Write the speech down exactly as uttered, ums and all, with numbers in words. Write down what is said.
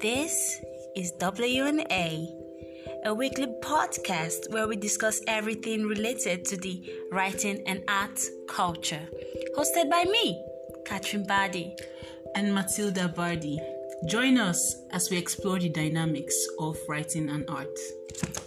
This is W N A, a weekly podcast where we discuss everything related to the writing and art culture. Hosted by me, Catherine Bardi. And Matilda Bardi. Join us as we explore the dynamics of writing and art.